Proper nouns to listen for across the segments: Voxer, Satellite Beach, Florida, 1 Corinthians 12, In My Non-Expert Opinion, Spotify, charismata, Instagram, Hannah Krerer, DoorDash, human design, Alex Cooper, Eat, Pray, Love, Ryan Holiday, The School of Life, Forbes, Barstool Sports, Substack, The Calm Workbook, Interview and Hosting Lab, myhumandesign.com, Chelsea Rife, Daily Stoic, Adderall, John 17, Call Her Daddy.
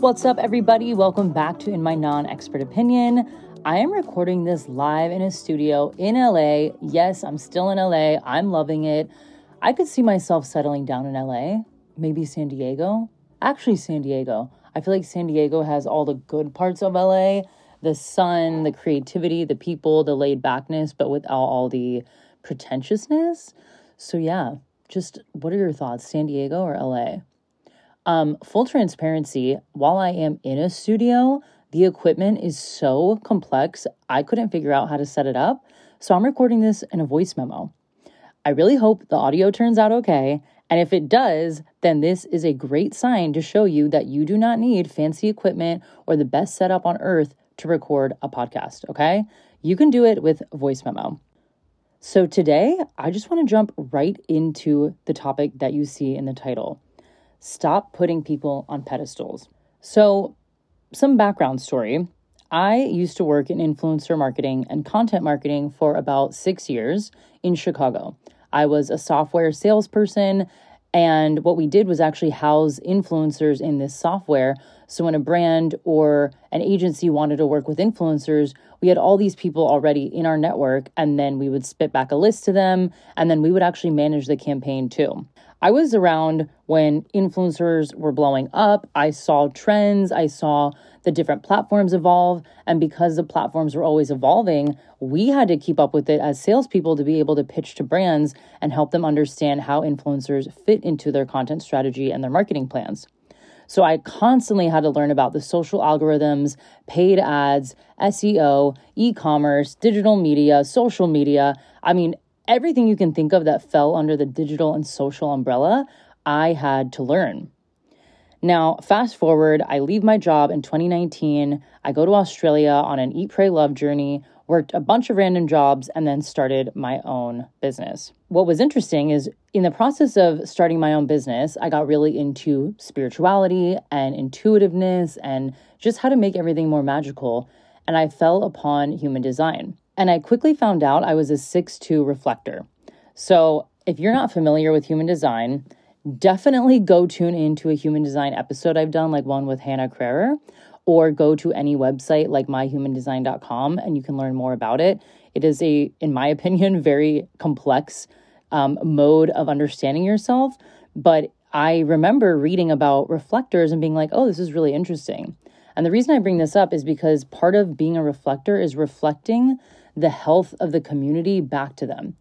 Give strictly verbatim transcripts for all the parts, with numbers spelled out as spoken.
What's up, everybody? Welcome back to In My Non-Expert Opinion. I am recording this live in a studio in L A. Yes, I'm still in L A. I'm loving it. I could see myself settling down in L A, maybe San Diego. Actually, San Diego. I feel like San Diego has all the good parts of L A, the sun, the creativity, the people, the laid backness, but without all the pretentiousness. So yeah, just what are your thoughts, San Diego or L A? Um, full transparency, while I am in a studio, the equipment is so complex, I couldn't figure out how to set it up, so I'm recording this in a voice memo. I really hope the audio turns out okay, and if it does, then this is a great sign to show you that you do not need fancy equipment or the best setup on earth to record a podcast, okay? You can do it with voice memo. So today, I just want to jump right into the topic that you see in the title. Stop putting people on pedestals. So, some background story. I used to work in influencer marketing and content marketing for about six years in Chicago. I was a software salesperson, and what we did was actually house influencers in this software. So when a brand or an agency wanted to work with influencers, we had all these people already in our network, and then we would spit back a list to them, and then we would actually manage the campaign too. I was around when influencers were blowing up. I saw trends. I saw the different platforms evolve. And because the platforms were always evolving, we had to keep up with it as salespeople to be able to pitch to brands and help them understand how influencers fit into their content strategy and their marketing plans. So I constantly had to learn about the social algorithms, paid ads, S E O, e-commerce, digital media, social media. I mean, everything you can think of that fell under the digital and social umbrella, I had to learn. Now, fast forward, I leave my job in twenty nineteen. I go to Australia on an Eat, Pray, Love journey, worked a bunch of random jobs, and then started my own business. What was interesting is in the process of starting my own business, I got really into spirituality and intuitiveness and just how to make everything more magical. And I fell upon human design. And I quickly found out I was a six two reflector. So if you're not familiar with human design, definitely go tune into a human design episode I've done, like one with Hannah Krerer, or go to any website like my human design dot com and you can learn more about it. It is a, in my opinion, very complex um, mode of understanding yourself. But I remember reading about reflectors and being like, oh, this is really interesting. And the reason I bring this up is because part of being a reflector is reflecting the health of the community back to them.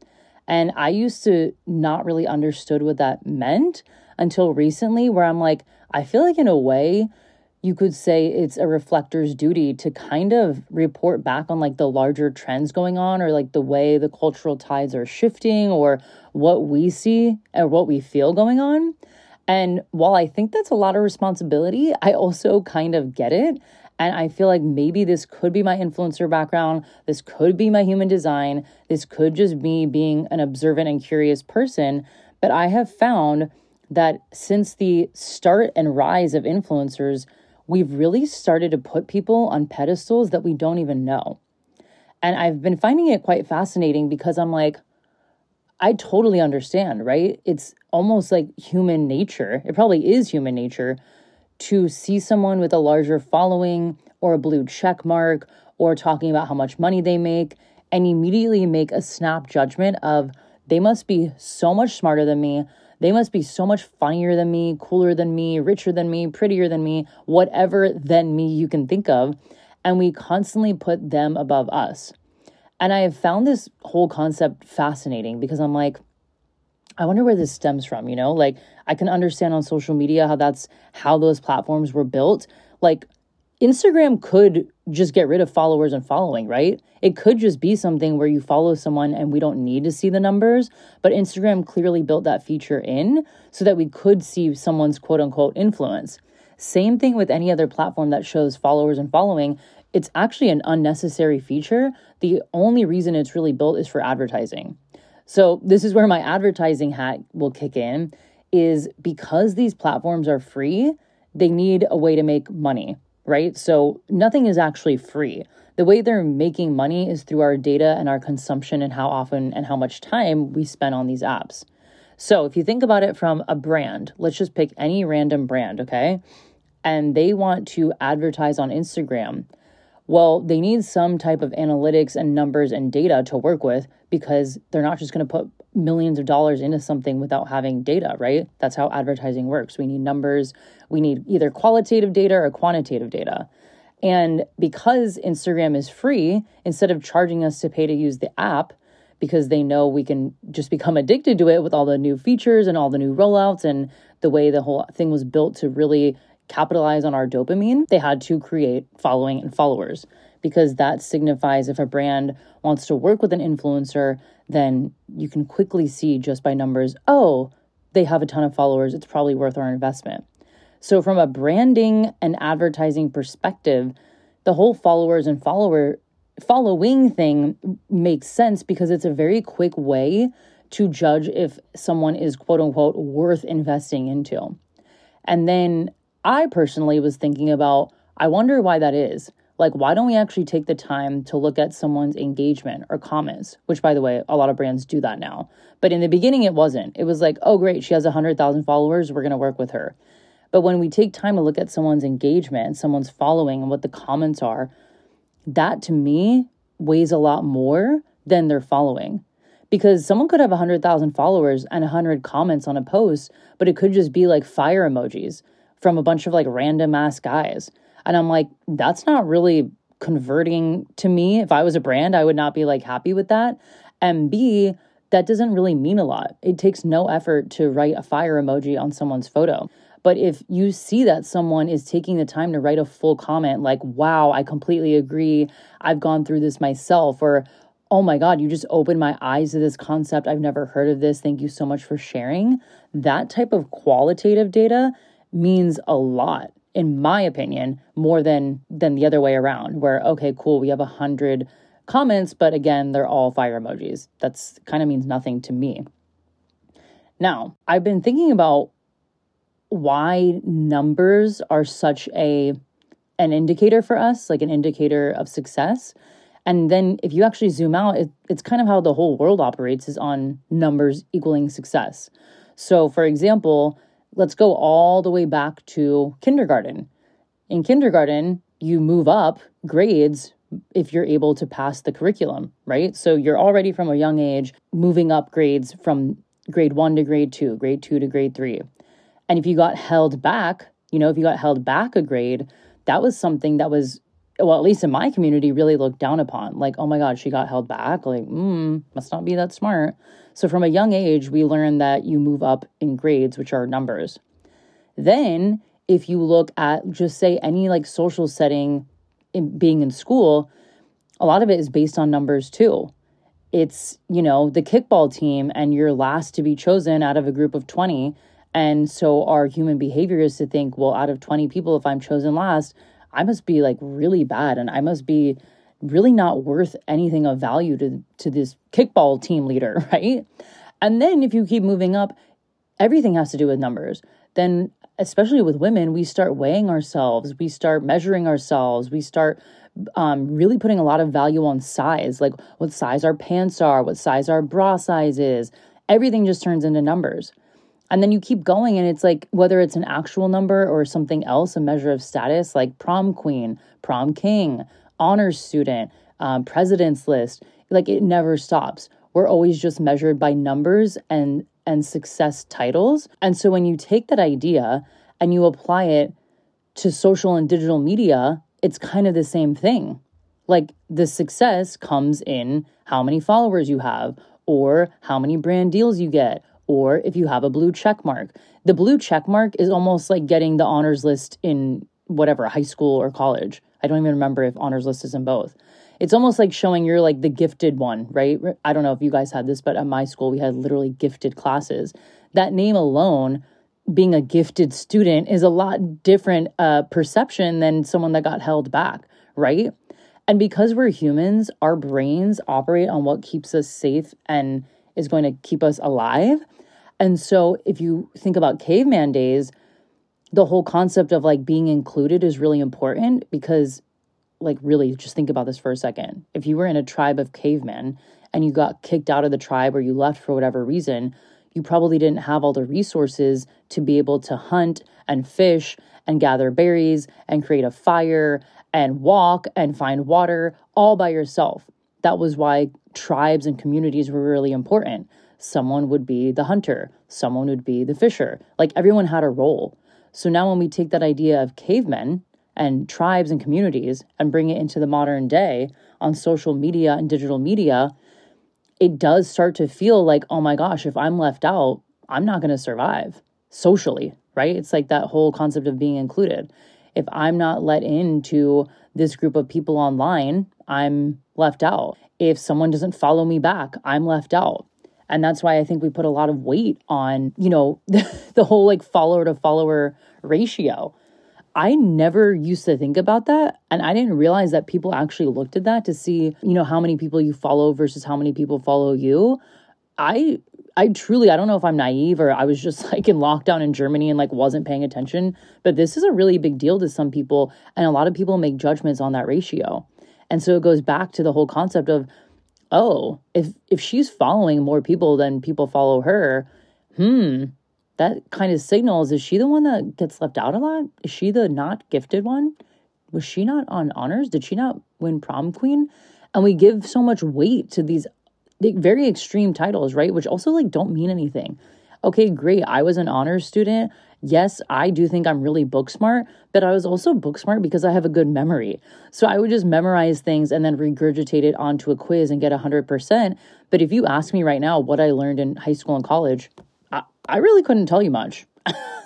And I used to not really understood what that meant until recently, where I'm like, I feel like in a way you could say it's a reflector's duty to kind of report back on like the larger trends going on, or like the way the cultural tides are shifting, or what we see or what we feel going on. And while I think that's a lot of responsibility, I also kind of get it. And I feel like maybe this could be my influencer background. This could be my human design. This could just be being an observant and curious person. But I have found that since the start and rise of influencers, we've really started to put people on pedestals that we don't even know. And I've been finding it quite fascinating because I'm like, I totally understand, right? It's almost like human nature. It probably is human nature to see someone with a larger following or a blue check mark or talking about how much money they make and immediately make a snap judgment of they must be so much smarter than me. They must be so much funnier than me, cooler than me, richer than me, prettier than me, whatever than me you can think of. And we constantly put them above us. And I have found this whole concept fascinating because I'm like, I wonder where this stems from, you know? Like, I can understand on social media how that's how those platforms were built. Like, Instagram could just get rid of followers and following, right? It could just be something where you follow someone and we don't need to see the numbers. But Instagram clearly built that feature in so that we could see someone's quote-unquote influence. Same thing with any other platform that shows followers and following. It's actually an unnecessary feature. The only reason it's really built is for advertising. So this is where my advertising hat will kick in, is because these platforms are free, they need a way to make money, right? So nothing is actually free. The way they're making money is through our data and our consumption and how often and how much time we spend on these apps. So if you think about it from a brand, let's just pick any random brand, okay? and they want to advertise on Instagram, well, they need some type of analytics and numbers and data to work with, because they're not just going to put millions of dollars into something without having data, right? That's how advertising works. We need numbers. We need either qualitative data or quantitative data. And because Instagram is free, instead of charging us to pay to use the app, because they know we can just become addicted to it with all the new features and all the new rollouts and the way the whole thing was built to really capitalize on our dopamine, they had to create following and followers, because that signifies if a brand wants to work with an influencer, then you can quickly see just by numbers, oh, they have a ton of followers. It's probably worth our investment. So from a branding and advertising perspective, the whole followers and follower following thing makes sense, because it's a very quick way to judge if someone is quote unquote worth investing into. And then I personally was thinking about, I wonder why that is. Like, why don't we actually take the time to look at someone's engagement or comments? Which, by the way, a lot of brands do that now. But in the beginning, it wasn't. It was like, oh, great, she has one hundred thousand followers. We're going to work with her. But when we take time to look at someone's engagement, someone's following, and what the comments are, that to me weighs a lot more than their following. Because someone could have one hundred thousand followers and one hundred comments on a post, but it could just be like fire emojis from a bunch of like random ass guys. And I'm like, that's not really converting to me. If I was a brand, I would not be like happy with that. And B, that doesn't really mean a lot. It takes no effort to write a fire emoji on someone's photo. But if you see that someone is taking the time to write a full comment like, wow, I completely agree. I've gone through this myself. Or, oh my God, you just opened my eyes to this concept. I've never heard of this. Thank you so much for sharing. That type of qualitative data means a lot, in my opinion, more than than the other way around, where, okay, cool, we have one hundred comments, but again, they're all fire emojis. That's kind of means nothing to me. Now, I've been thinking about why numbers are such a an indicator for us, like an indicator of success. And then if you actually zoom out, it, it's kind of how the whole world operates, is on numbers equaling success. So for example, let's go all the way back to kindergarten. In kindergarten, you move up grades if you're able to pass the curriculum, right? So you're already from a young age moving up grades from grade one to grade two, grade two to grade three. And if you got held back, you know, if you got held back a grade, that was something that was, well, at least in my community, really looked down upon. Like, oh my God, she got held back. Like, mm, must not be that smart. So from a young age, we learn that you move up in grades, which are numbers. Then if you look at just say any like social setting, in being in school, a lot of it is based on numbers too. It's, you know, the kickball team and you're last to be chosen out of a group of twenty. And so our human behavior is to think, well, out of twenty people, if I'm chosen last, I must be like really bad and I must be really not worth anything of value to, to this kickball team leader, right? And then if you keep moving up, everything has to do with numbers. Then, especially with women, we start weighing ourselves. We start measuring ourselves. We start um, really putting a lot of value on size, like what size our pants are, what size our bra size is. Everything just turns into numbers. And then you keep going and it's like, whether it's an actual number or something else, a measure of status, like prom queen, prom king, honors student, um, president's list, like it never stops. We're always just measured by numbers and, and success titles. And so when you take that idea and you apply it to social and digital media, it's kind of the same thing. Like the success comes in how many followers you have or how many brand deals you get, or if you have a blue check mark. The blue check mark is almost like getting the honors list in whatever, high school or college. I don't even remember if honors list is in both. It's almost like showing you're like the gifted one, right? I don't know if you guys had this, but at my school, we had literally gifted classes. That name alone, being a gifted student, is a lot different uh, perception than someone that got held back, right? And because we're humans, our brains operate on what keeps us safe and is going to keep us alive. And so if you think about caveman days, the whole concept of like being included is really important, because like really just think about this for a second. If you were in a tribe of cavemen and you got kicked out of the tribe or you left for whatever reason, you probably didn't have all the resources to be able to hunt and fish and gather berries and create a fire and walk and find water all by yourself. That was why tribes and communities were really important. Someone would be the hunter. Someone would be the fisher. Like, everyone had a role. So now when we take that idea of cavemen and tribes and communities and bring it into the modern day on social media and digital media, it does start to feel like, oh my gosh, if I'm left out, I'm not going to survive socially, right? It's like that whole concept of being included. If I'm not let into this group of people online, I'm left out. If someone doesn't follow me back, I'm left out. And that's why I think we put a lot of weight on, you know, the whole like follower to follower ratio. I never used to think about that. And I didn't realize that people actually looked at that to see, you know, how many people you follow versus how many people follow you. I I truly, I don't know if I'm naive or I was just like in lockdown in Germany and like wasn't paying attention, but this is a really big deal to some people. And a lot of people make judgments on that ratio. And so it goes back to the whole concept of, oh, if if she's following more people than people follow her, hmm, that kind of signals, is she the one that gets left out a lot? Is she the not gifted one? Was she not on honors? Did she not win prom queen? And we give so much weight to these very extreme titles, right? Which also like don't mean anything. Okay, great. I was an honors student. Yes, I do think I'm really book smart, but I was also book smart because I have a good memory. So I would just memorize things and then regurgitate it onto a quiz and get one hundred percent. But if you ask me right now what I learned in high school and college, I, I really couldn't tell you much.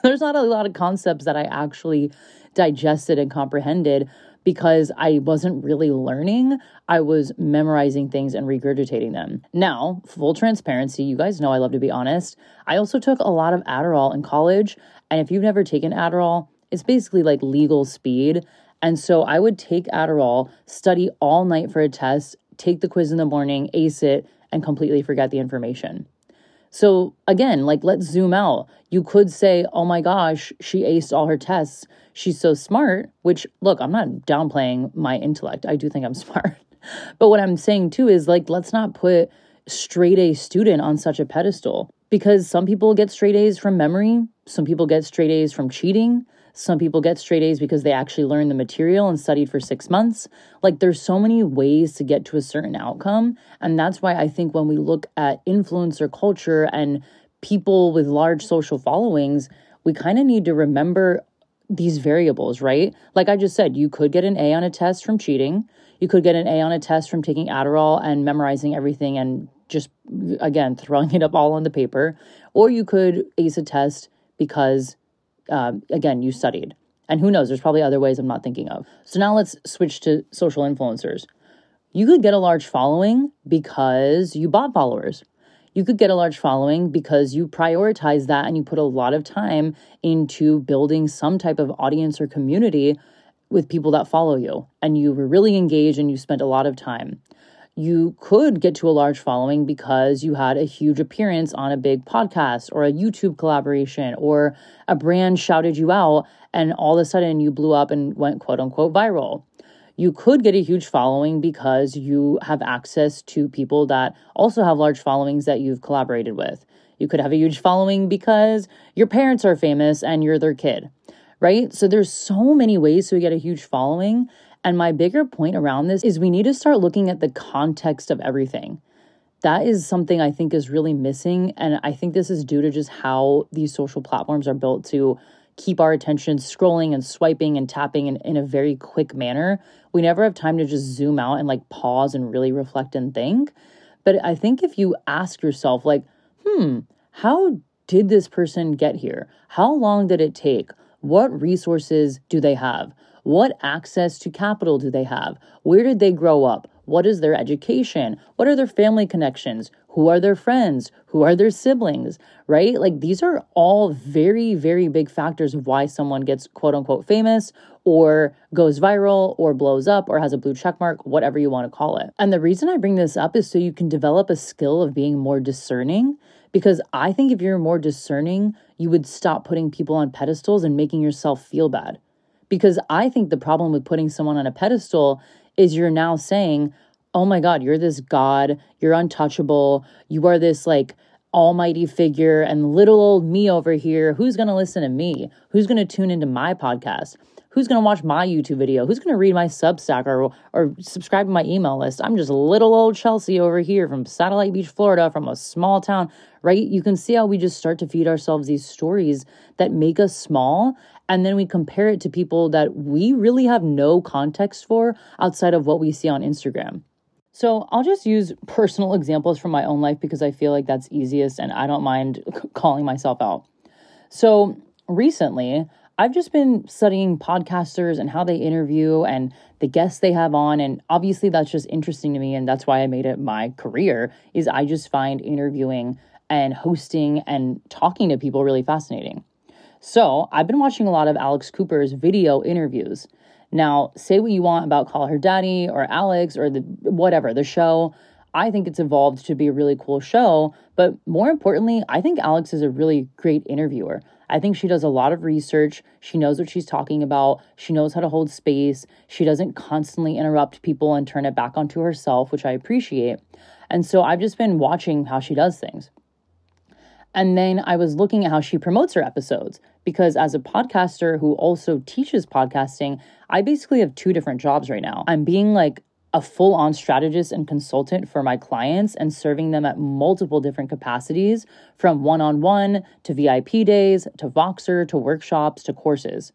There's not a lot of concepts that I actually digested and comprehended because I wasn't really learning. I was memorizing things and regurgitating them. Now, full transparency, you guys know I love to be honest. I also took a lot of Adderall in college. And if you've never taken Adderall, it's basically like legal speed. And so I would take Adderall, study all night for a test, take the quiz in the morning, ace it, and completely forget the information. So again, like let's zoom out. You could say, oh my gosh, she aced all her tests. She's so smart, which look, I'm not downplaying my intellect. I do think I'm smart. But what I'm saying too is like, let's not put straight A student on such a pedestal because some people get straight A's from memory. Some people get straight A's from cheating. Some people get straight A's because they actually learned the material and studied for six months. Like there's so many ways to get to a certain outcome. And that's why I think when we look at influencer culture and people with large social followings, we kind of need to remember these variables, right? Like I just said, you could get an A on a test from cheating. You could get an A on a test from taking Adderall and memorizing everything and just, again, throwing it up all on the paper. Or you could ace a test because Uh, again, you studied. And who knows, there's probably other ways I'm not thinking of. So now let's switch to social influencers. You could get a large following because you bought followers. You could get a large following because you prioritize that and you put a lot of time into building some type of audience or community with people that follow you. And you were really engaged and you spent a lot of time. You could get to a large following because you had a huge appearance on a big podcast or a YouTube collaboration or a brand shouted you out and all of a sudden you blew up and went quote unquote viral. You could get a huge following because you have access to people that also have large followings that you've collaborated with. You could have a huge following because your parents are famous and you're their kid, right? So there's so many ways to get a huge following. And my bigger point around this is we need to start looking at the context of everything. That is something I think is really missing. And I think this is due to just how these social platforms are built to keep our attention scrolling and swiping and tapping in, in a very quick manner. We never have time to just zoom out and like pause and really reflect and think. But I think if you ask yourself like, hmm, how did this person get here? How long did it take? What resources do they have? What access to capital do they have? Where did they grow up? What is their education? What are their family connections? Who are their friends? Who are their siblings, right? Like these are all very, very big factors of why someone gets quote unquote famous or goes viral or blows up or has a blue check mark, whatever you want to call it. And the reason I bring this up is so you can develop a skill of being more discerning, because I think if you're more discerning, you would stop putting people on pedestals and making yourself feel bad. Because I think the problem with putting someone on a pedestal is you're now saying, oh my God, you're this God, you're untouchable, you are this like almighty figure and little old me over here. Who's going to listen to me? Who's going to tune into my podcast? Who's going to watch my YouTube video? Who's going to read my Substack or, or subscribe to my email list? I'm just little old Chelsea over here from Satellite Beach, Florida, from a small town, right? You can see how we just start to feed ourselves these stories that make us small. And then we compare it to people that we really have no context for outside of what we see on Instagram. So I'll just use personal examples from my own life because I feel like that's easiest and I don't mind calling myself out. So recently, I've just been studying podcasters and how they interview and the guests they have on. And obviously that's just interesting to me. And that's why I made it my career, is I just find interviewing and hosting and talking to people really fascinating. So I've been watching a lot of Alex Cooper's video interviews. Now, say what you want about Call Her Daddy or Alex or the whatever, the show. I think it's evolved to be a really cool show. But more importantly, I think Alex is a really great interviewer. I think she does a lot of research. She knows what she's talking about. She knows how to hold space. She doesn't constantly interrupt people and turn it back onto herself, which I appreciate. And so I've just been watching how she does things. And then I was looking at how she promotes her episodes, because as a podcaster who also teaches podcasting, I basically have two different jobs right now. I'm being like a full-on strategist and consultant for my clients and serving them at multiple different capacities, from one-on-one to V I P days to Voxer to workshops to courses.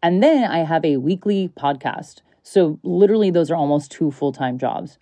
And then I have a weekly podcast. So literally those are almost two full-time jobs.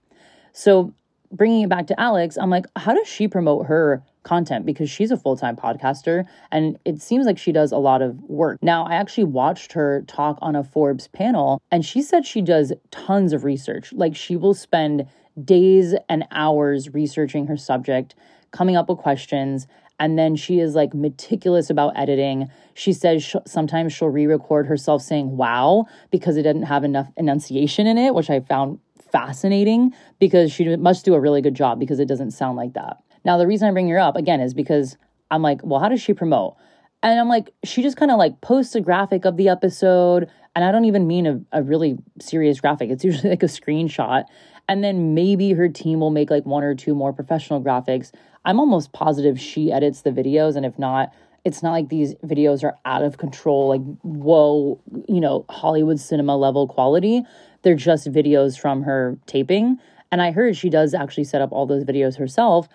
So bringing it back to Alex, I'm like, how does she promote her content? Because she's a full-time podcaster and it seems like she does a lot of work. Now, I actually watched her talk on a Forbes panel and she said she does tons of research. Like, she will spend days and hours researching her subject, coming up with questions, and then she is like meticulous about editing. She says sh- sometimes she'll re-record herself saying wow because it didn't have enough enunciation in it, which I found fascinating because she must do a really good job because it doesn't sound like that. Now, the reason I bring her up, again, is because I'm like, well, how does she promote? And I'm like, she just kind of like posts a graphic of the episode. And I don't even mean a, a really serious graphic. It's usually like a screenshot. And then maybe her team will make like one or two more professional graphics. I'm almost positive she edits the videos. And if not, it's not like these videos are out of control, like, whoa, you know, Hollywood cinema level quality. They're just videos from her taping. And I heard she does actually set up all those videos herself.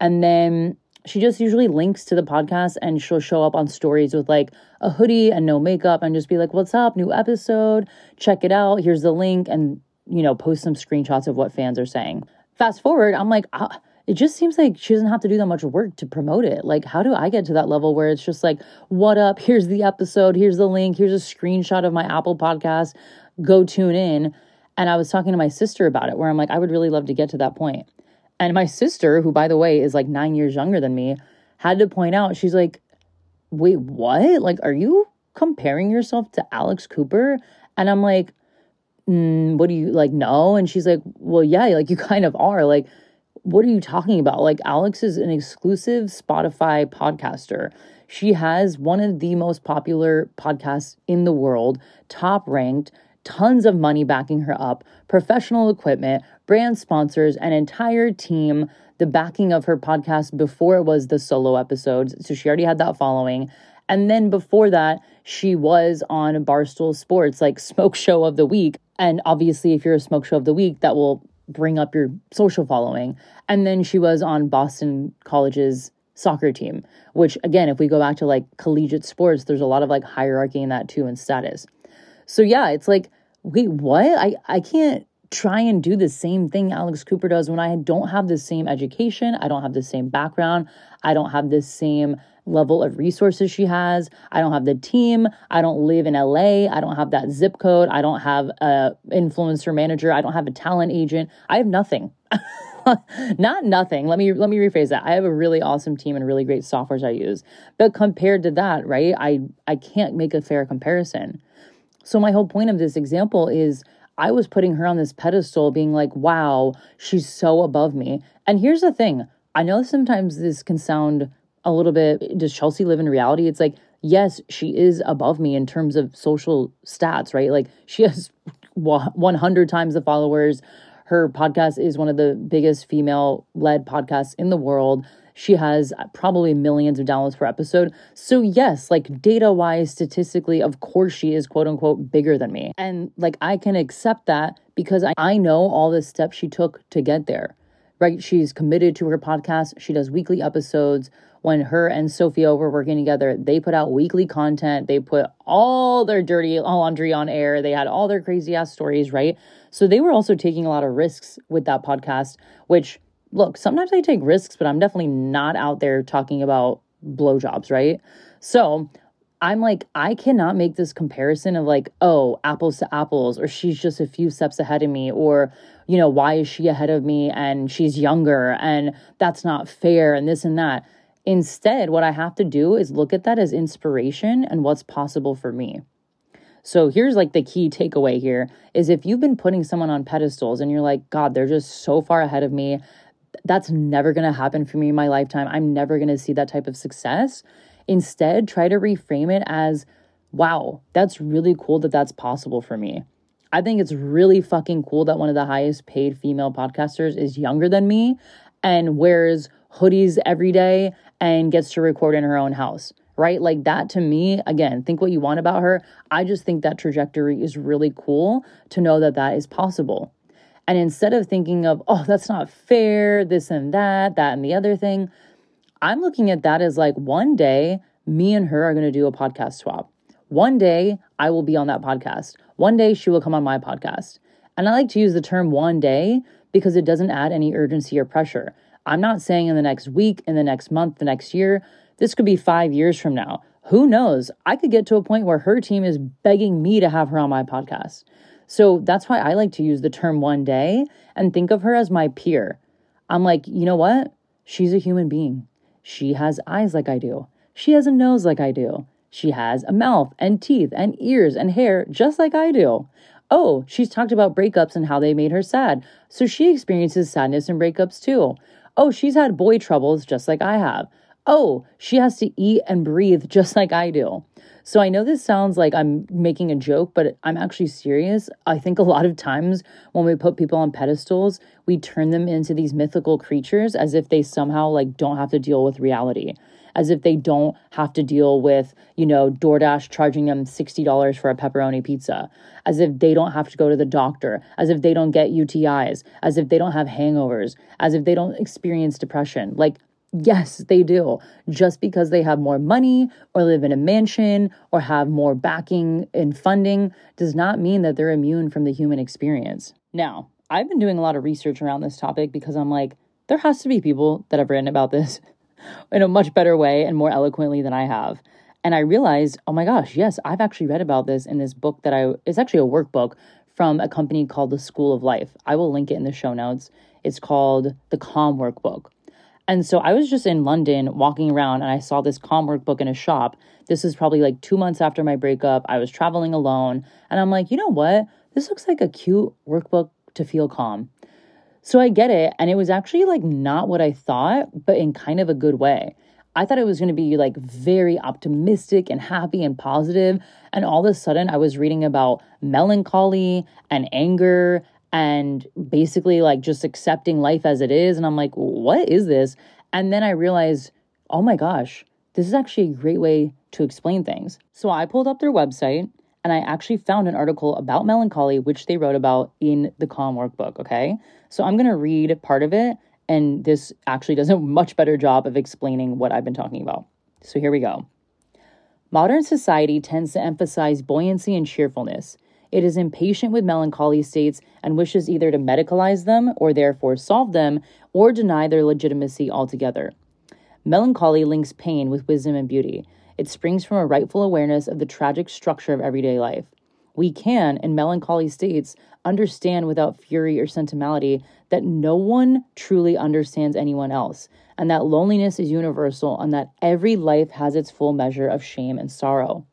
And then she just usually links to the podcast and she'll show up on stories with like a hoodie and no makeup and just be like, what's up? New episode. Check it out. Here's the link. And, you know, post some screenshots of what fans are saying. Fast forward, I'm like, ah, it just seems like she doesn't have to do that much work to promote it. Like, how do I get to that level where it's just like, what up? Here's the episode. Here's the link. Here's a screenshot of my Apple podcast. Go tune in. And I was talking to my sister about it where I'm like, I would really love to get to that point. And my sister, who, by the way, is like nine years younger than me, had to point out, she's like, wait, what? Like, are you comparing yourself to Alex Cooper? And I'm like, mm, what do you, like, no? And she's like, well, yeah, like, you kind of are. Like, what are you talking about? Like, Alex is an exclusive Spotify podcaster. She has one of the most popular podcasts in the world, top ranked, tons of money backing her up, professional equipment, brand sponsors, an entire team, the backing of her podcast before it was the solo episodes. So she already had that following. And then before that, she was on Barstool Sports, like Smoke Show of the Week. And obviously, if you're a Smoke Show of the Week, that will bring up your social following. And then she was on Boston College's soccer team, which again, if we go back to like collegiate sports, there's a lot of like hierarchy in that too and status. So yeah, it's like, wait, what? I, I can't try and do the same thing Alex Cooper does when I don't have the same education. I don't have the same background. I don't have the same level of resources she has. I don't have the team. I don't live in L A. I don't have that zip code. I don't have a influencer manager. I don't have a talent agent. I have nothing. Not nothing. Let me let me rephrase that. I have a really awesome team and really great softwares I use. But compared to that, right, I, I can't make a fair comparison. So my whole point of this example is I was putting her on this pedestal being like, wow, she's so above me. And here's the thing. I know sometimes this can sound a little bit, does Chelsea live in reality? It's like, yes, she is above me in terms of social stats, right? Like, she has one hundred times the followers. Her podcast is one of the biggest female-led podcasts in the world. She has probably millions of dollars per episode. So yes, like data-wise, statistically, of course she is quote-unquote bigger than me. And like I can accept that because I, I know all the steps she took to get there, right? She's committed to her podcast. She does weekly episodes. When her and Sophia were working together, they put out weekly content. They put all their dirty laundry on air. They had all their crazy-ass stories, right? So they were also taking a lot of risks with that podcast, which... Look, sometimes I take risks, but I'm definitely not out there talking about blowjobs, right? So I'm like, I cannot make this comparison of like, oh, apples to apples, or she's just a few steps ahead of me, or, you know, why is she ahead of me and she's younger and that's not fair and this and that. Instead, what I have to do is look at that as inspiration and what's possible for me. So here's like the key takeaway here is if you've been putting someone on pedestals and you're like, God, they're just so far ahead of me. That's never going to happen for me in my lifetime. I'm never going to see that type of success. Instead, try to reframe it as, wow, that's really cool that that's possible for me. I think it's really fucking cool that one of the highest paid female podcasters is younger than me and wears hoodies every day and gets to record in her own house, right? Like that to me, again, think what you want about her. I just think that trajectory is really cool to know that that is possible. And instead of thinking of, oh, that's not fair, this and that, that and the other thing, I'm looking at that as like one day me and her are going to do a podcast swap. One day I will be on that podcast. One day she will come on my podcast. And I like to use the term one day because it doesn't add any urgency or pressure. I'm not saying in the next week, in the next month, the next year. This could be five years from now. Who knows? I could get to a point where her team is begging me to have her on my podcast. So that's why I like to use the term one day and think of her as my peer. I'm like, you know what? She's a human being. She has eyes like I do. She has a nose like I do. She has a mouth and teeth and ears and hair just like I do. Oh, she's talked about breakups and how they made her sad. So she experiences sadness and breakups too. Oh, she's had boy troubles just like I have. Oh, she has to eat and breathe just like I do. So I know this sounds like I'm making a joke, but I'm actually serious. I think a lot of times when we put people on pedestals, we turn them into these mythical creatures as if they somehow like don't have to deal with reality, as if they don't have to deal with, you know, DoorDash charging them sixty dollars for a pepperoni pizza, as if they don't have to go to the doctor, as if they don't get U T Is, as if they don't have hangovers, as if they don't experience depression. Like, yes, they do. Just because they have more money or live in a mansion or have more backing and funding does not mean that they're immune from the human experience. Now, I've been doing a lot of research around this topic because I'm like, there has to be people that have written about this in a much better way and more eloquently than I have. And I realized, oh my gosh, yes, I've actually read about this in this book that I, it's actually a workbook from a company called The School of Life. I will link it in the show notes. It's called The Calm Workbook. And so I was just in London walking around and I saw this Calm Workbook in a shop. This is probably like two months after my breakup. I was traveling alone and I'm like, you know what? This looks like a cute workbook to feel calm. So I get it. And it was actually like not what I thought, but in kind of a good way. I thought it was going to be like very optimistic and happy and positive. And all of a sudden I was reading about melancholy and anger and basically like just accepting life as it is. And I'm like, what is this? And then I realized, oh my gosh, this is actually a great way to explain things. So I pulled up their website and I actually found an article about melancholy, which they wrote about in the Calm Workbook, okay? So I'm going to read part of it. And this actually does a much better job of explaining what I've been talking about. So here we go. Modern society tends to emphasize buoyancy and cheerfulness. It is impatient with melancholy states and wishes either to medicalize them or therefore solve them or deny their legitimacy altogether. Melancholy links pain with wisdom and beauty. It springs from a rightful awareness of the tragic structure of everyday life. We can, in melancholy states, understand without fury or sentimentality that no one truly understands anyone else, and that loneliness is universal and that every life has its full measure of shame and sorrow.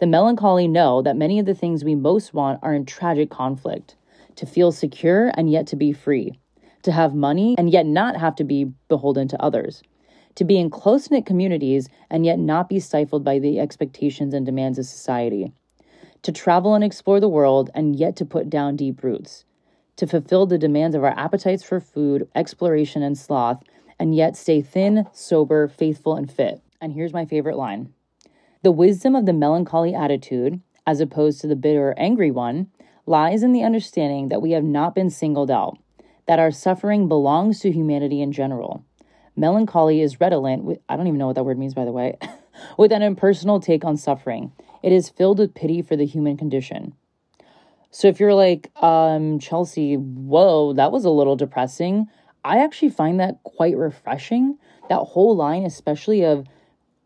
The melancholy know that many of the things we most want are in tragic conflict. To feel secure and yet to be free. To have money and yet not have to be beholden to others. To be in close-knit communities and yet not be stifled by the expectations and demands of society. To travel and explore the world and yet to put down deep roots. to fulfill the demands of our appetites for food, exploration, and sloth, and yet stay thin, sober, faithful, and fit. And here's my favorite line. The wisdom of the melancholy attitude, as opposed to the bitter or angry one, lies in the understanding that we have not been singled out, that our suffering belongs to humanity in general. Melancholy is redolent with, I don't even know what that word means, by the way, with an impersonal take on suffering. It is filled with pity for the human condition. So if you're like, um, Chelsea, whoa, that was a little depressing. I actually find that quite refreshing. That whole line, especially of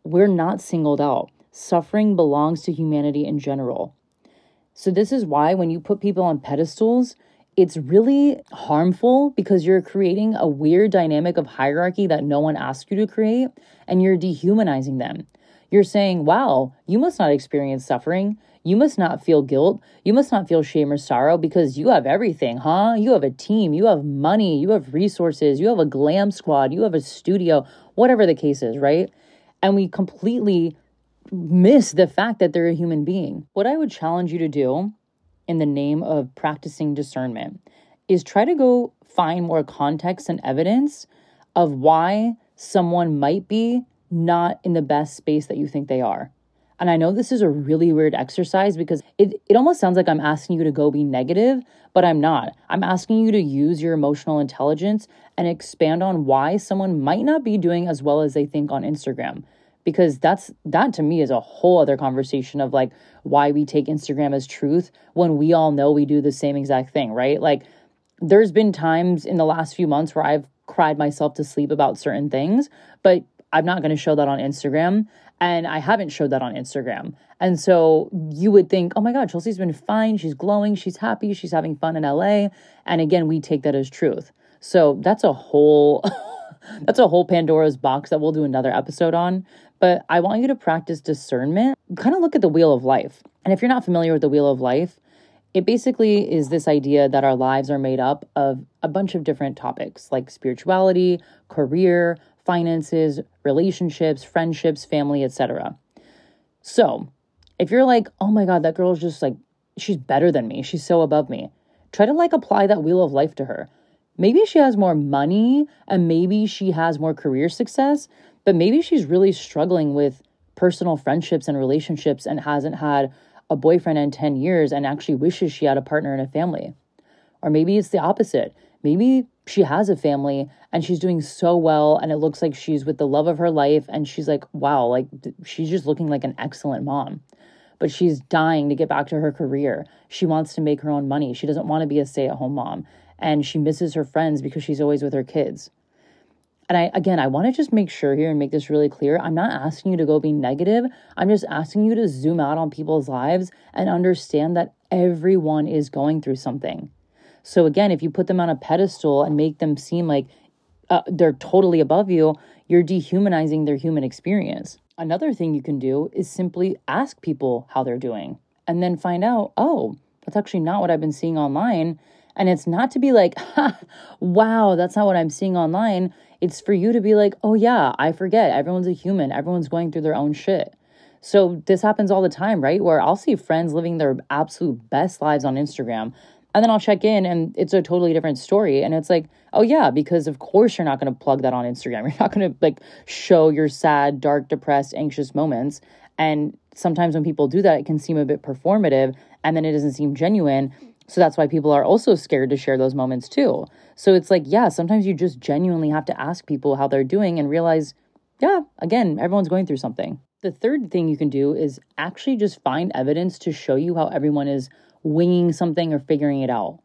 we're not singled out. Suffering belongs to humanity in general. So this is why when you put people on pedestals, it's really harmful because you're creating a weird dynamic of hierarchy that no one asked you to create, and you're dehumanizing them. You're saying, wow, you must not experience suffering. You must not feel guilt. You must not feel shame or sorrow because you have everything, huh? You have a team. You have money. You have resources. You have a glam squad. You have a studio, whatever the case is, right? And we completely miss the fact that they're a human being. What I would challenge you to do in the name of practicing discernment is try to go find more context and evidence of why someone might be not in the best space that you think they are. And I know this is a really weird exercise because it, it almost sounds like I'm asking you to go be negative, but I'm not. I'm asking you to use your emotional intelligence and expand on why someone might not be doing as well as they think on Instagram. Because that's that to me is a whole other conversation of like why we take Instagram as truth when we all know we do the same exact thing, right? Like there's been times in the last few months where I've cried myself to sleep about certain things, but I'm not going to show that on Instagram. And I haven't showed that on Instagram. And so you would think, oh my God, Chelsea's been fine. She's glowing. She's happy. She's having fun in L A. And again, we take that as truth. So that's a whole, that's a whole Pandora's box that we'll do another episode on. But I want you to practice discernment, kind of look at the wheel of life. And if you're not familiar with the wheel of life, it basically is this idea that our lives are made up of a bunch of different topics like spirituality, career, finances, relationships, friendships, family, et cetera. So if you're like, oh my God, that girl is just like, she's better than me. She's so above me. Try to like apply that wheel of life to her. Maybe she has more money and maybe she has more career success, but maybe she's really struggling with personal friendships and relationships and hasn't had a boyfriend in ten years and actually wishes she had a partner and a family. Or maybe it's the opposite. Maybe she has a family and she's doing so well and it looks like she's with the love of her life and she's like, wow, like she's just looking like an excellent mom. But she's dying to get back to her career. She wants to make her own money. She doesn't want to be a stay-at-home mom. And she misses her friends because she's always with her kids. And I, again, I want to just make sure here and make this really clear. I'm not asking you to go be negative. I'm just asking you to zoom out on people's lives and understand that everyone is going through something. So again, if you put them on a pedestal and make them seem like uh, they're totally above you, you're dehumanizing their human experience. Another thing you can do is simply ask people how they're doing and then find out, oh, that's actually not what I've been seeing online. And it's not to be like, ha, wow, that's not what I'm seeing online. It's for you to be like, oh yeah, I forget. Everyone's a human. Everyone's going through their own shit. So this happens all the time, right? Where I'll see friends living their absolute best lives on Instagram. And then I'll check in and it's a totally different story. And it's like, oh yeah, because of course you're not going to plug that on Instagram. You're not going to like show your sad, dark, depressed, anxious moments. And sometimes when people do that, it can seem a bit performative and then it doesn't seem genuine. So that's why people are also scared to share those moments too. So it's like, yeah, sometimes you just genuinely have to ask people how they're doing and realize, yeah, again, everyone's going through something. The third thing you can do is actually just find evidence to show you how everyone is winging something or figuring it out.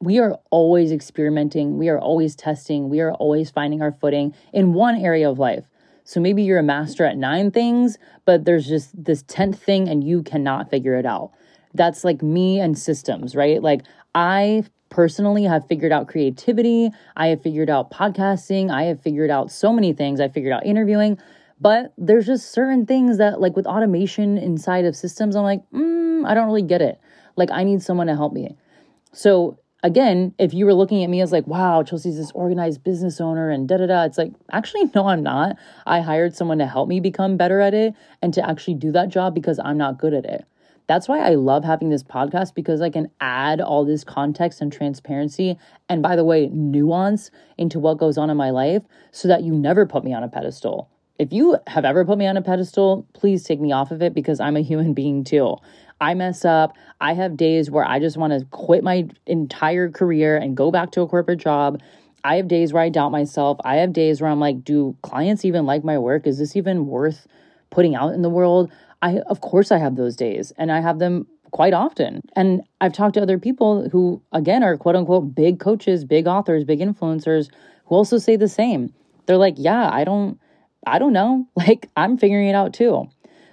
We are always experimenting. We are always testing. We are always finding our footing in one area of life. So maybe you're a master at nine things, but there's just this tenth thing and you cannot figure it out. That's like me and systems, right? Like I personally have figured out creativity. I have figured out podcasting. I have figured out so many things. I figured out interviewing, but there's just certain things that like with automation inside of systems, I'm like, mm, I don't really get it. Like I need someone to help me. So again, if you were looking at me as like, wow, Chelsea's this organized business owner and da da da. It's like, actually, no, I'm not. I hired someone to help me become better at it and to actually do that job because I'm not good at it. That's why I love having this podcast, because I can add all this context and transparency and, by the way, nuance into what goes on in my life so that you never put me on a pedestal. If you have ever put me on a pedestal, please take me off of it, because I'm a human being too. I mess up. I have days where I just want to quit my entire career and go back to a corporate job. I have days where I doubt myself. I have days where I'm like, do clients even like my work? Is this even worth putting out in the world? I, of course, I have those days, and I have them quite often. And I've talked to other people who, again, are quote unquote big coaches, big authors, big influencers, who also say the same. They're like, yeah, I don't, I don't know. Like, I'm figuring it out too.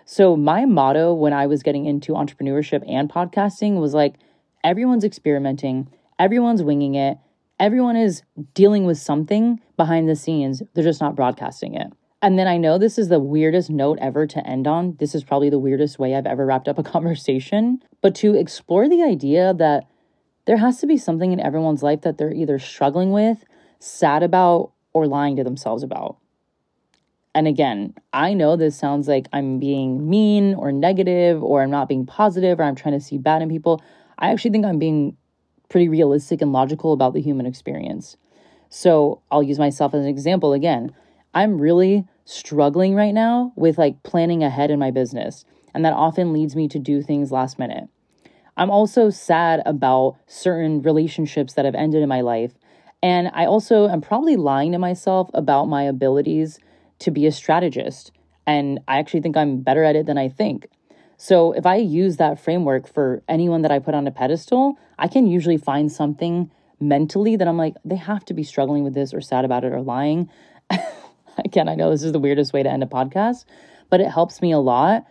So my motto when I was getting into entrepreneurship and podcasting was like, everyone's experimenting, everyone's winging it, everyone is dealing with something behind the scenes. They're just not broadcasting it. And then I know this is the weirdest note ever to end on. This is probably the weirdest way I've ever wrapped up a conversation. But to explore the idea that there has to be something in everyone's life that they're either struggling with, sad about, or lying to themselves about. And again, I know this sounds like I'm being mean or negative, or I'm not being positive, or I'm trying to see bad in people. I actually think I'm being pretty realistic and logical about the human experience. So I'll use myself as an example again. I'm really struggling right now with like planning ahead in my business, and that often leads me to do things last minute. I'm also sad about certain relationships that have ended in my life, and I also am probably lying to myself about my abilities to be a strategist, and I actually think I'm better at it than I think. So if I use that framework for anyone that I put on a pedestal, I can usually find something mentally that I'm like, they have to be struggling with this or sad about it or lying. Again, I know this is the weirdest way to end a podcast, but it helps me a lot.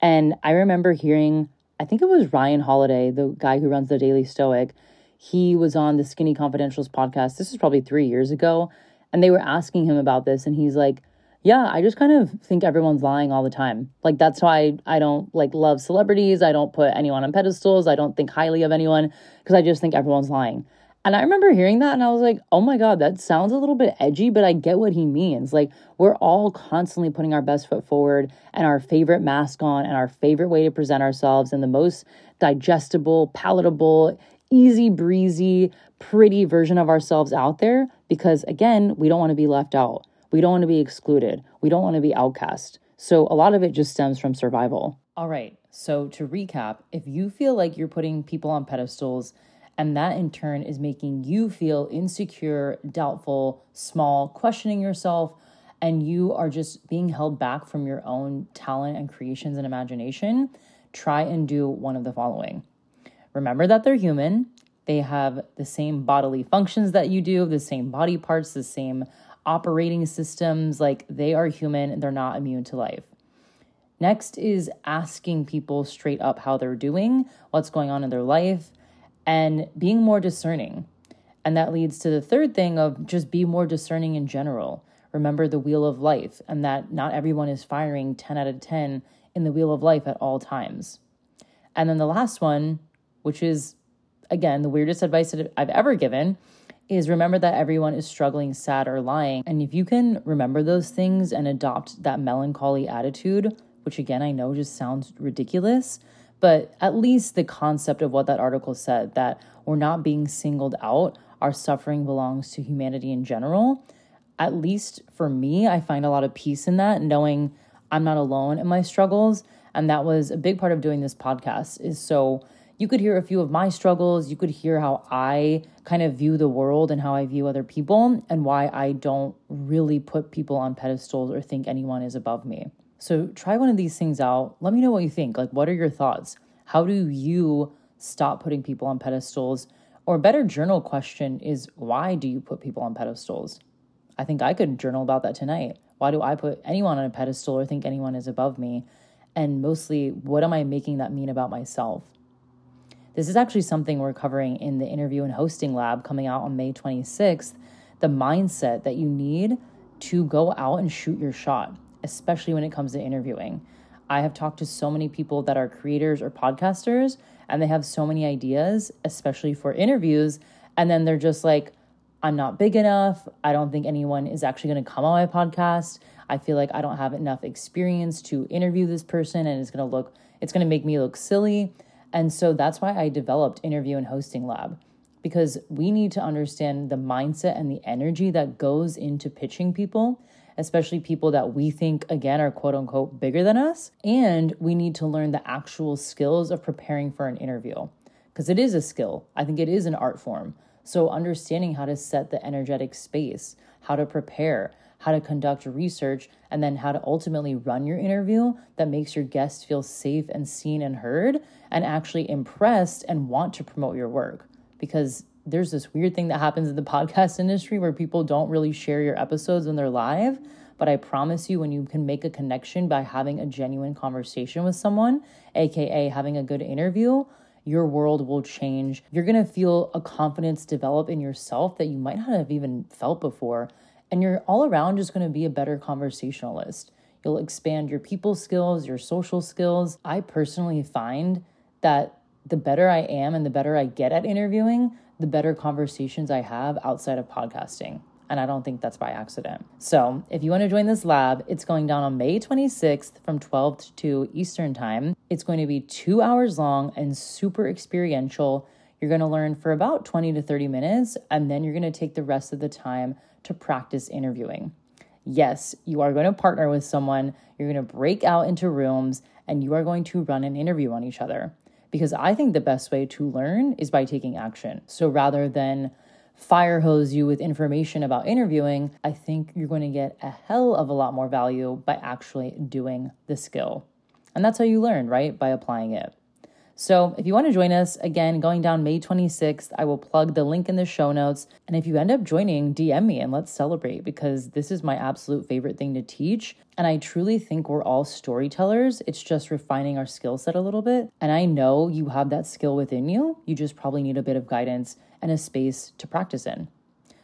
And I remember hearing, I think it was Ryan Holiday, the guy who runs the Daily Stoic. He was on the Skinny Confidential's podcast. This is probably three years ago. And they were asking him about this. And he's like, yeah, I just kind of think everyone's lying all the time. Like, that's why I don't like love celebrities. I don't put anyone on pedestals. I don't think highly of anyone, because I just think everyone's lying. And I remember hearing that and I was like, oh my God, that sounds a little bit edgy, but I get what he means. Like, we're all constantly putting our best foot forward and our favorite mask on and our favorite way to present ourselves and the most digestible, palatable, easy breezy, pretty version of ourselves out there. Because again, we don't want to be left out. We don't want to be excluded. We don't want to be outcast. So a lot of it just stems from survival. All right. So to recap, if you feel like you're putting people on pedestals, and that in turn is making you feel insecure, doubtful, small, questioning yourself, and you are just being held back from your own talent and creations and imagination, try and do one of the following. Remember that they're human. They have the same bodily functions that you do, the same body parts, the same operating systems. Like, they are human. They're not immune to life. Next is asking people straight up how they're doing, what's going on in their life, and being more discerning. And that leads to the third thing of just be more discerning in general. Remember the wheel of life, and that not everyone is firing ten out of ten in the wheel of life at all times. And then the last one, which is, again, the weirdest advice that I've ever given, is remember that everyone is struggling, sad, or lying. And if you can remember those things and adopt that melancholy attitude, which again, I know just sounds ridiculous, but at least the concept of what that article said, that we're not being singled out, our suffering belongs to humanity in general. At least for me, I find a lot of peace in that, knowing I'm not alone in my struggles. And that was a big part of doing this podcast, is so you could hear a few of my struggles. You could hear how I kind of view the world and how I view other people, and why I don't really put people on pedestals or think anyone is above me. So try one of these things out. Let me know what you think. Like, what are your thoughts? How do you stop putting people on pedestals? Or a better journal question is, why do you put people on pedestals? I think I could journal about that tonight. Why do I put anyone on a pedestal or think anyone is above me? And mostly, what am I making that mean about myself? This is actually something we're covering in the Interview and Hosting Lab coming out on May twenty-sixth, the mindset that you need to go out and shoot your shot, especially when it comes to interviewing. I have talked to so many people that are creators or podcasters, and they have so many ideas, especially for interviews. And then they're just like, I'm not big enough. I don't think anyone is actually going to come on my podcast. I feel like I don't have enough experience to interview this person, and it's going to look It's going to make me look silly. And so that's why I developed Interview and Hosting Lab, because we need to understand the mindset and the energy that goes into pitching people, especially people that we think, again, are quote unquote bigger than us. And we need to learn the actual skills of preparing for an interview, because it is a skill. I think it is an art form. So understanding how to set the energetic space, how to prepare, how to conduct research, and then how to ultimately run your interview that makes your guests feel safe and seen and heard and actually impressed and want to promote your work. Because there's this weird thing that happens in the podcast industry where people don't really share your episodes when they're live. But I promise you, when you can make a connection by having a genuine conversation with someone, aka having a good interview, your world will change. You're going to feel a confidence develop in yourself that you might not have even felt before. And you're all around just going to be a better conversationalist. You'll expand your people skills, your social skills. I personally find that the better I am and the better I get at interviewing, the better conversations I have outside of podcasting. And I don't think that's by accident. So if you want to join this lab, it's going down on May twenty-sixth from twelve to two Eastern time. It's going to be two hours long and super experiential. You're going to learn for about twenty to thirty minutes, and then you're going to take the rest of the time to practice interviewing. Yes, you are going to partner with someone. You're going to break out into rooms, and you are going to run an interview on each other. Because I think the best way to learn is by taking action. So rather than fire hose you with information about interviewing, I think you're going to get a hell of a lot more value by actually doing the skill. And that's how you learn, right? By applying it. So if you want to join us, again, going down May twenty-sixth, I will plug the link in the show notes. And if you end up joining, D M me and let's celebrate, because this is my absolute favorite thing to teach. And I truly think we're all storytellers. It's just refining our skill set a little bit. And I know you have that skill within you. You just probably need a bit of guidance and a space to practice in.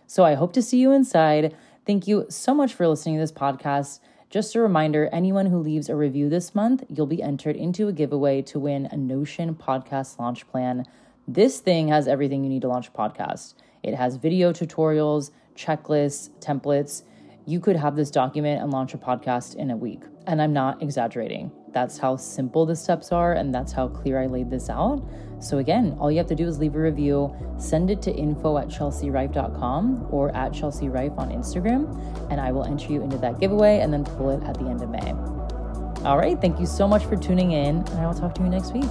So I hope to see you inside. Thank you so much for listening to this podcast. Just a reminder, anyone who leaves a review this month, you'll be entered into a giveaway to win a Notion podcast launch plan. This thing has everything you need to launch a podcast. It has video tutorials, checklists, templates. You could have this document and launch a podcast in a week. And I'm not exaggerating. That's how simple the steps are, and that's how clear I laid this out. So again, all you have to do is leave a review, send it to info at chelsea rife dot com or at Chelsea Rife on Instagram, and I will enter you into that giveaway and then pull it at the end of May. All right, thank you so much for tuning in, and I will talk to you next week.